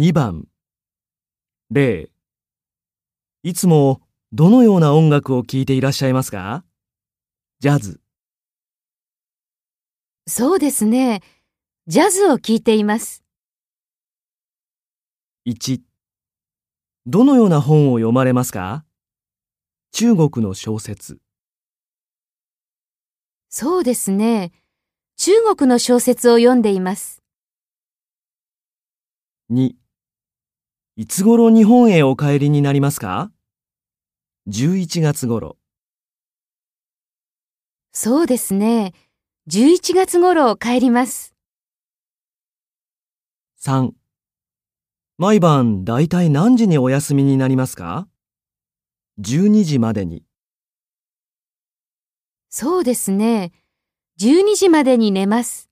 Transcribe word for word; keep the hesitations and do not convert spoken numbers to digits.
にばん例いつもどのような音楽を聴いていらっしゃいますか？ジャズ。そうですね。ジャズを聴いています。いちどのような本を読まれますか？中国の小説。そうですね。中国の小説を読んでいます。にいつ頃日本へお帰りになりますか？じゅういちがつ頃。そうですね。じゅういちがつ頃帰ります。さん毎晩だいたい何時にお休みになりますか？じゅうにじまでに。そうですね。じゅうにじまでに寝ます。